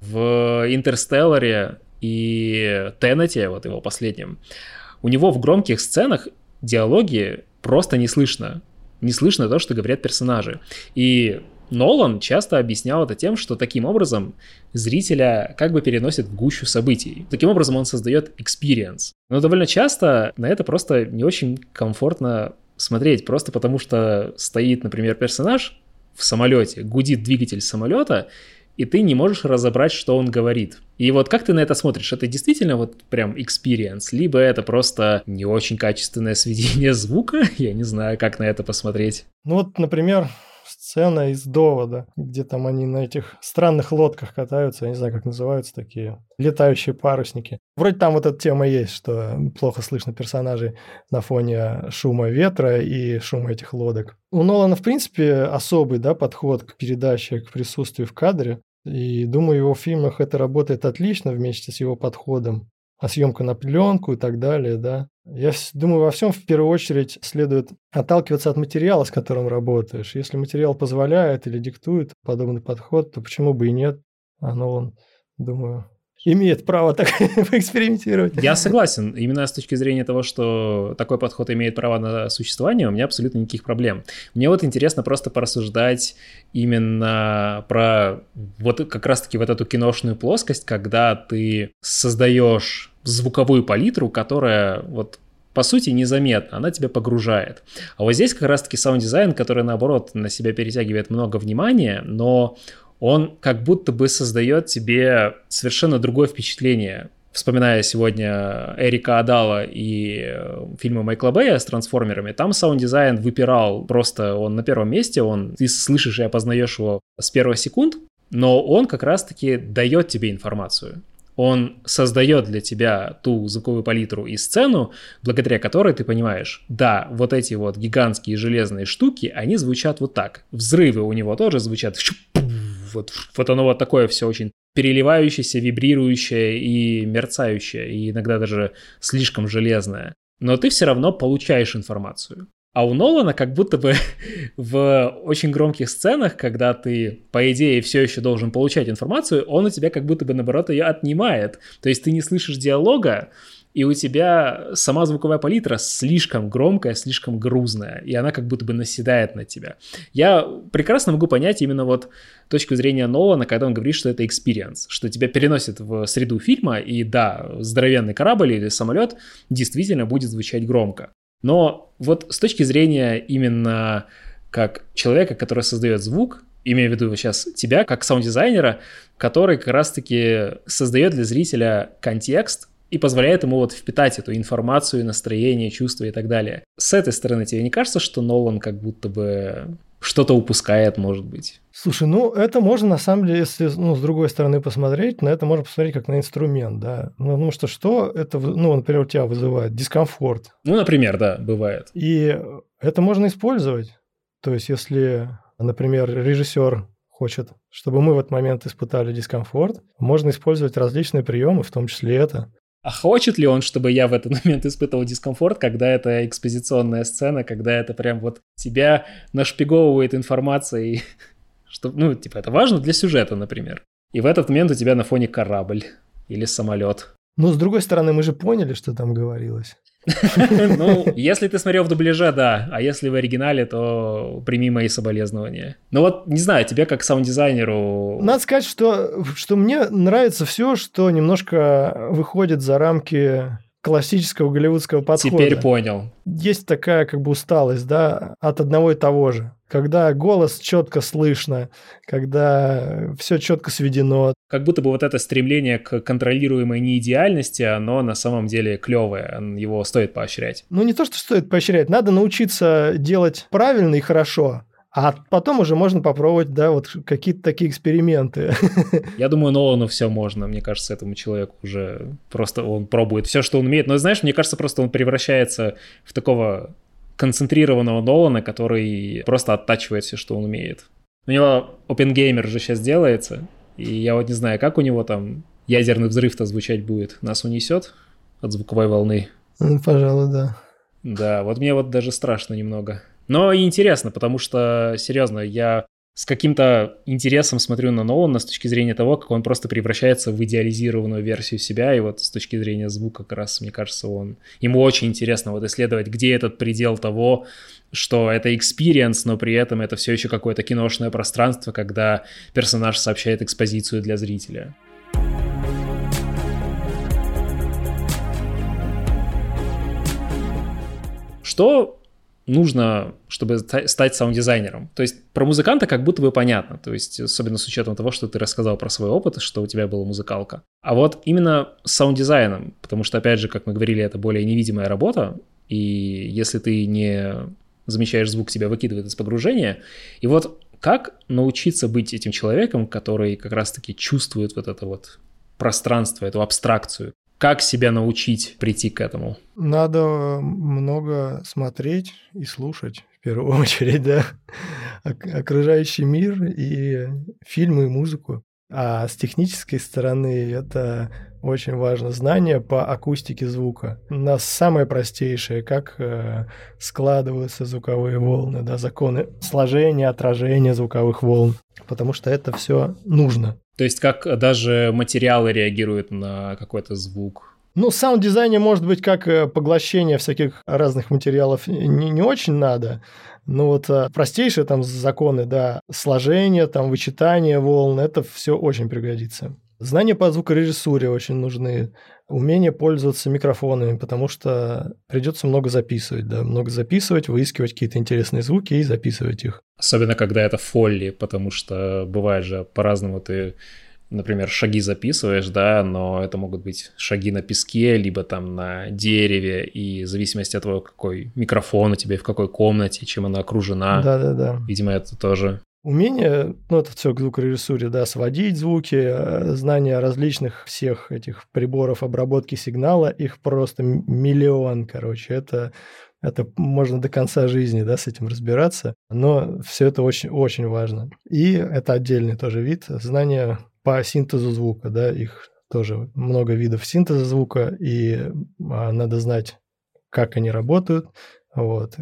В «Интерстелларе» и «Теннете», вот его последнем, у него в громких сценах диалоги просто не слышно. Не слышно то, что говорят персонажи. И Нолан часто объяснял это тем, что таким образом зрителя как бы переносит в гущу событий. Таким образом он создает experience. Но довольно часто на это просто не очень комфортно смотреть, просто потому что стоит, например, персонаж в самолете, гудит двигатель самолета, и ты не можешь разобрать, что он говорит. И вот как ты на это смотришь? Это действительно вот прям experience, либо это просто не очень качественное сведение звука? Я не знаю, как на это посмотреть. Ну вот, например, сцена из «Довода», где там они на этих странных лодках катаются, я не знаю, как называются такие, летающие парусники. Вроде там вот эта тема есть, что плохо слышно персонажей на фоне шума ветра и шума этих лодок. У Нолана, в принципе, особый, да, подход к передаче, к присутствию в кадре, и, думаю, его в фильмах это работает отлично вместе с его подходом. А съемка на пленку и так далее, да. Я думаю, во всем в первую очередь следует отталкиваться от материала, с которым работаешь. Если материал позволяет или диктует подобный подход, то почему бы и нет? А Нолан, думаю, имеет право так поэкспериментировать. Я согласен. Именно с точки зрения того, что такой подход имеет право на существование, у меня абсолютно никаких проблем. Мне вот интересно просто порассуждать именно про вот как раз-таки вот эту киношную плоскость, когда ты создаешь звуковую палитру, которая вот по сути незаметна, она тебя погружает. А вот здесь как раз-таки саунд-дизайн, который наоборот на себя перетягивает много внимания, но он как будто бы создает тебе совершенно другое впечатление. Вспоминая сегодня Эрика Адалла и фильмы Майкла Бэя с трансформерами, там саунд-дизайн выпирал просто, он на первом месте, ты слышишь и опознаешь его с первых секунд, но он как раз-таки дает тебе информацию. Он создает для тебя ту звуковую палитру и сцену, благодаря которой ты понимаешь, да, вот эти вот гигантские железные штуки, они звучат вот так. Взрывы у него тоже звучат. Вот оно вот такое все очень переливающееся, вибрирующее и мерцающее, и иногда даже слишком железное. Но ты все равно получаешь информацию. А у Нолана как будто бы в очень громких сценах, когда ты, по идее, все еще должен получать информацию, он у тебя как будто бы, наоборот, ее отнимает. То есть ты не слышишь диалога, и у тебя сама звуковая палитра слишком громкая, слишком грузная, и она как будто бы наседает на тебя. Я прекрасно могу понять именно вот точку зрения Нолана, когда он говорит, что это experience, что тебя переносит в среду фильма, и да, здоровенный корабль или самолет действительно будет звучать громко. Но вот с точки зрения именно как человека, который создает звук, имею в виду сейчас тебя, как саунд-дизайнера, который как раз-таки создает для зрителя контекст и позволяет ему вот впитать эту информацию, настроение, чувства и так далее. С этой стороны тебе не кажется, что Нолан как будто бы что-то упускает, может быть? Слушай, ну это можно на самом деле, если с другой стороны посмотреть, на это можно посмотреть как на инструмент, да. Потому что это, например, у тебя вызывает дискомфорт. Например, да, бывает. И это можно использовать. То есть, если, например, режиссер хочет, чтобы мы в этот момент испытали дискомфорт, можно использовать различные приемы, в том числе это. А хочет ли он, чтобы я в этот момент испытывал дискомфорт, когда это экспозиционная сцена, когда это прям вот тебя нашпиговывает информацией, что, это важно для сюжета, например. И в этот момент у тебя на фоне корабль или самолет. Но с другой стороны, мы же поняли, что там говорилось. Если ты смотрел в дубляже, да. А если в оригинале, то прими мои соболезнования. Не знаю, тебе как саунд-дизайнеру... Надо сказать, что мне нравится все, что немножко выходит за рамки классического голливудского подхода. Теперь понял. Есть такая усталость, да, от одного и того же. Когда голос четко слышно, когда все четко сведено. Как будто бы вот это стремление к контролируемой неидеальности, оно на самом деле клевое, его стоит поощрять. Не то, что стоит поощрять, надо научиться делать правильно и хорошо. А потом уже можно попробовать, да, вот какие-то такие эксперименты. Я думаю, Нолану все можно. Мне кажется, этому человеку уже просто он пробует все, что он умеет. Но знаешь, мне кажется, просто он превращается в такого концентрированного Нолана, который просто оттачивает все, что он умеет. У него Оппенгеймер же сейчас делается. И я вот не знаю, как у него там ядерный взрыв-то звучать будет. Нас унесет от звуковой волны? Пожалуй, да. Да, вот мне вот даже страшно немного. Но интересно, потому что, серьезно, я с каким-то интересом смотрю на Нолана с точки зрения того, как он просто превращается в идеализированную версию себя, и вот с точки зрения звука как раз, мне кажется, ему очень интересно вот исследовать, где этот предел того, что это экспириенс, но при этом это все еще какое-то киношное пространство, когда персонаж сообщает экспозицию для зрителя. Что нужно, чтобы стать саунд-дизайнером? То есть про музыканта как будто бы понятно, то есть особенно с учетом того, что ты рассказал про свой опыт, что у тебя была музыкалка. А вот именно с саунд-дизайном, потому что, опять же, как мы говорили, это более невидимая работа, и если ты не замечаешь звук, тебя выкидывает из погружения. И вот как научиться быть этим человеком, который как раз-таки чувствует вот это вот пространство, эту абстракцию? Как себя научить прийти к этому? Надо много смотреть и слушать, в первую очередь, да, окружающий мир и фильмы, и музыку. А с технической стороны это очень важно. Знание по акустике звука. У нас самое простейшее, как складываются звуковые волны, да, законы сложения, отражения звуковых волн, потому что это все нужно. То есть как даже материалы реагируют на какой-то звук? Саунд-дизайне, может быть, как поглощение всяких разных материалов не очень надо. Простейшие там законы, да, сложение, там, вычитание волн, это все очень пригодится. Знания по звукорежиссуре очень нужны. Умение пользоваться микрофонами, потому что придется много записывать, да. Много записывать, выискивать какие-то интересные звуки и записывать их. Особенно, когда это фолли, потому что бывает же по-разному ты, например, шаги записываешь, да, но это могут быть шаги на песке, либо там на дереве, и в зависимости от того, какой микрофон у тебя, в какой комнате, чем она окружена. Да-да-да. Видимо, это тоже... Умение, это все к звукорежиссуре, да, сводить звуки, знание различных всех этих приборов обработки сигнала, их просто миллион, это можно до конца жизни, да, с этим разбираться, но все это очень-очень важно. И это отдельный тоже вид, знание по синтезу звука, да, их тоже много видов синтеза звука, и надо знать, как они работают,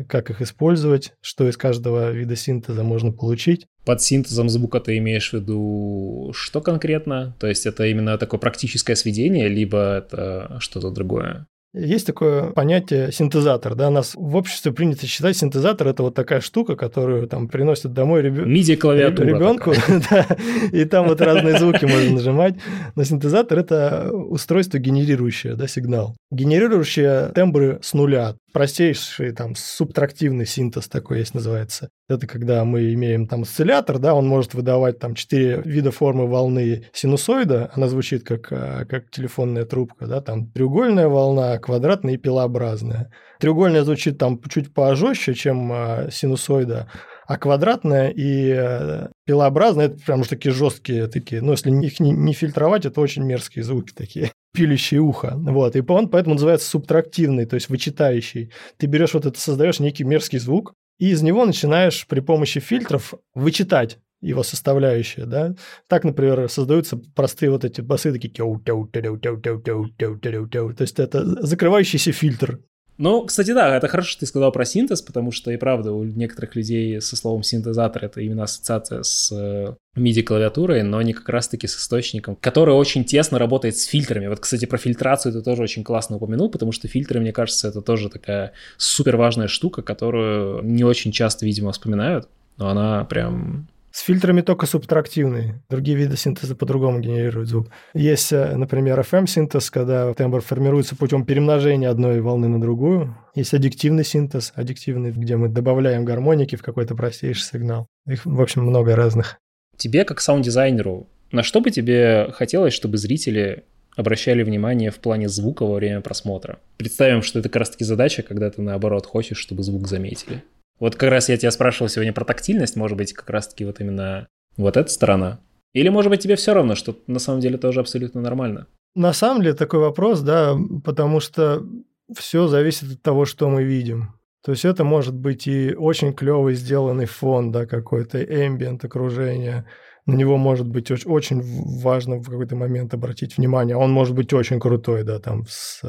как их использовать, что из каждого вида синтеза можно получить. Под синтезом звука ты имеешь в виду что конкретно? То есть это именно такое практическое сведение, либо это что-то другое? Есть такое понятие синтезатор, да, у нас в обществе принято считать синтезатор, это вот такая штука, которую там приносят домой ребенку, да, и там вот разные звуки можно нажимать, но синтезатор – это устройство, генерирующее, да, сигнал, генерирующее тембры с нуля, простейший там субтрактивный синтез такой есть, называется. Это когда мы имеем там осциллятор, да, он может выдавать там 4 вида формы волны синусоида, она звучит как телефонная трубка, да, там треугольная волна, квадратная и пилообразная. Треугольная звучит там чуть пожестче, чем синусоида, а квадратная и пилообразная – это прям уж такие жесткие такие, но если их не фильтровать, это очень мерзкие звуки такие, пилищее ухо. Вот. И он поэтому называется субтрактивный, то есть вычитающий. Ты берешь вот это, создаешь некий мерзкий звук, и из него начинаешь при помощи фильтров вычитать его составляющие, да. Так, например, создаются простые вот эти басы, такие тяу-тяу-тяу-тяу-тяу-тяу-тяу-тяу. То есть это закрывающийся фильтр. Ну, кстати, да, это хорошо, что ты сказал про синтез, потому что, и правда, у некоторых людей со словом синтезатор это именно ассоциация с MIDI-клавиатурой, но не как раз-таки с источником, который очень тесно работает с фильтрами. Вот, кстати, про фильтрацию ты тоже очень классно упомянул, потому что фильтры, мне кажется, это тоже такая супер важная штука, которую не очень часто, видимо, вспоминают, но она прям... С фильтрами только субтрактивные. Другие виды синтеза по-другому генерируют звук. Есть, например, FM-синтез, когда тембр формируется путем перемножения одной волны на другую. Есть аддиктивный синтез, аддиктивный, где мы добавляем гармоники в какой-то простейший сигнал. Их, в общем, много разных. Тебе, как саунд-дизайнеру, на что бы тебе хотелось, чтобы зрители обращали внимание в плане звука во время просмотра? Представим, что это как раз-таки задача, когда ты, наоборот, хочешь, чтобы звук заметили. Вот как раз я тебя спрашивал сегодня про тактильность, может быть, как раз-таки вот именно вот эта сторона. Или, может быть, тебе все равно, что на самом деле тоже абсолютно нормально? На самом деле такой вопрос, да, потому что все зависит от того, что мы видим. То есть это может быть и очень клевый сделанный фон, да, какой-то эмбиент, окружение. На него может быть очень важно в какой-то момент обратить внимание. Он может быть очень крутой, да, там с...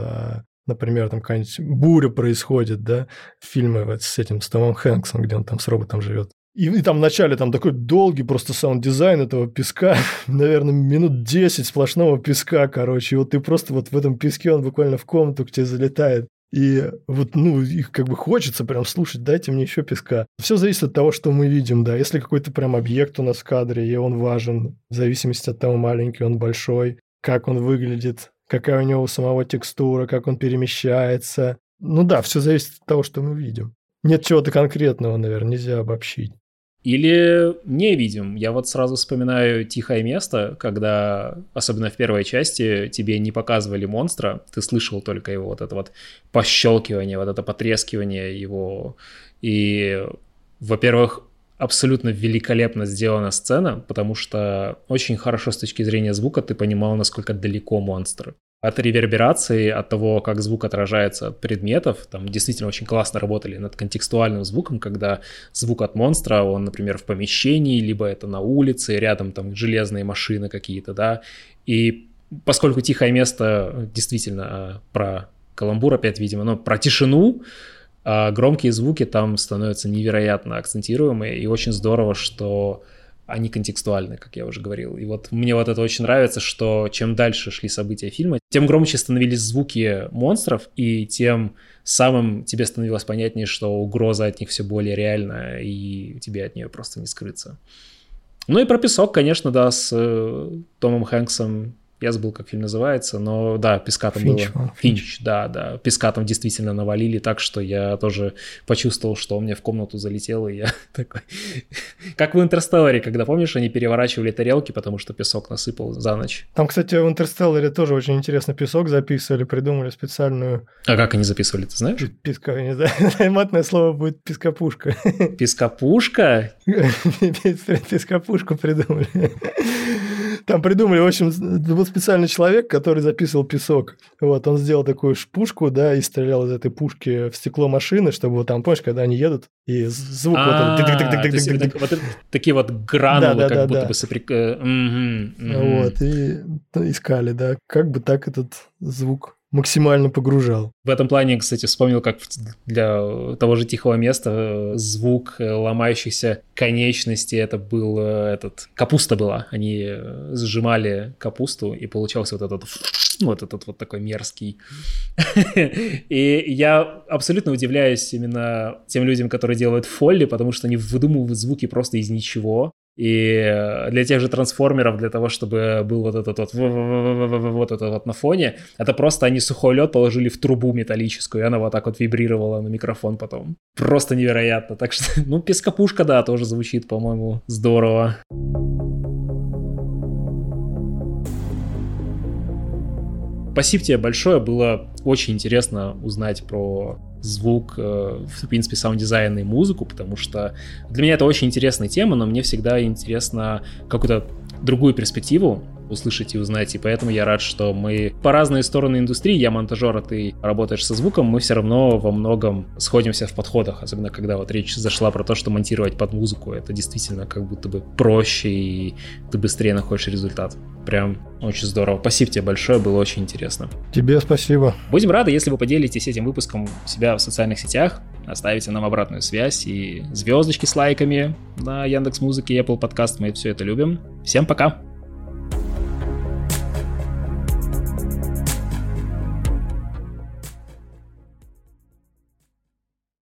Например, там какая-нибудь буря происходит, да, фильмы вот с этим, с Томом Хэнксом, где он там с роботом живет. И там вначале там такой долгий просто саунд-дизайн этого песка, наверное, минут 10 сплошного песка, короче. И вот ты просто вот в этом песке, он буквально в комнату к тебе залетает. И вот, ну, их как бы хочется прям слушать, дайте мне еще песка. Все зависит от того, что мы видим, да. Если какой-то прям объект у нас в кадре, и он важен, в зависимости от того, маленький он, большой, как он выглядит, какая у него самого текстура, как он перемещается. Ну да, все зависит от того, что мы видим. Нет чего-то конкретного, наверное, нельзя обобщить. Или не видим. Я вот сразу вспоминаю «Тихое место», когда, особенно в первой части, тебе не показывали монстра, ты слышал только его вот это вот пощелкивание, вот это потрескивание его. И, во-первых, абсолютно великолепно сделана сцена, потому что очень хорошо с точки зрения звука ты понимал, насколько далеко монстр. От реверберации, от того, как звук отражается от предметов, там действительно очень классно работали над контекстуальным звуком, когда звук от монстра, он, например, в помещении, либо это на улице, рядом там железные машины какие-то, да. И поскольку «Тихое место» действительно про каламбур опять, видимо, но про тишину, а громкие звуки там становятся невероятно акцентируемые, и очень здорово, что они контекстуальны, как я уже говорил. И вот мне вот это очень нравится, что чем дальше шли события фильма, тем громче становились звуки монстров, и тем самым тебе становилось понятнее, что угроза от них все более реальна, и тебе от нее просто не скрыться. Ну и про песок, конечно, да, с Томом Хэнксом. Я забыл, как фильм называется, но да, песка там Финч, было. Финч, да. Песка там действительно навалили так, что я тоже почувствовал, что он мне в комнату залетел, и я такой... Как в «Интерстелларе», когда, помнишь, они переворачивали тарелки, потому что песок насыпал за ночь. Там, кстати, в «Интерстелларе» тоже очень интересно песок записывали, придумали специальную... А как они записывали, ты знаешь? Песка, не знаю. Матное слово будет пескопушка. Пескопушка? Пескопушку придумали. Там придумали, в общем, был специальный человек, который записывал песок. Вот, он сделал такую пушку, да, и стрелял из этой пушки в стекло машины, чтобы вот там, помнишь, когда они едут, и звук вот он... Такие вот гранулы как будто бы Вот, и искали, да, как бы так этот звук максимально погружал. В этом плане, кстати, вспомнил, как для того же «Тихого места» звук ломающихся конечностей, это был капуста была. Они сжимали капусту, и получался вот этот такой мерзкий. И я абсолютно удивляюсь именно тем людям, которые делают фолли, потому что они выдумывают звуки просто из ничего. И для тех же трансформеров, для того, чтобы был вот этот вот на фоне, это просто они сухой лед положили в трубу металлическую, и она вот так вот вибрировала на микрофон потом. Просто невероятно. Так что, ну, пескопушка, да, тоже звучит, по-моему, здорово. Спасибо тебе большое, было очень интересно узнать про звук, в принципе, саунд-дизайн и музыку, потому что для меня это очень интересная тема, но мне всегда интересно какую-то другую перспективу услышать и узнать, и поэтому я рад, что мы по разные стороны индустрии, я монтажер, а ты работаешь со звуком, мы все равно во многом сходимся в подходах, особенно когда вот речь зашла про то, что монтировать под музыку, это действительно как будто бы проще, и ты быстрее находишь результат. Прям очень здорово. Спасибо тебе большое, было очень интересно. Тебе спасибо. Будем рады, если вы поделитесь этим выпуском у себя в социальных сетях, оставите нам обратную связь и звездочки с лайками на Яндекс.Музыке и Apple Podcast, мы все это любим. Всем пока!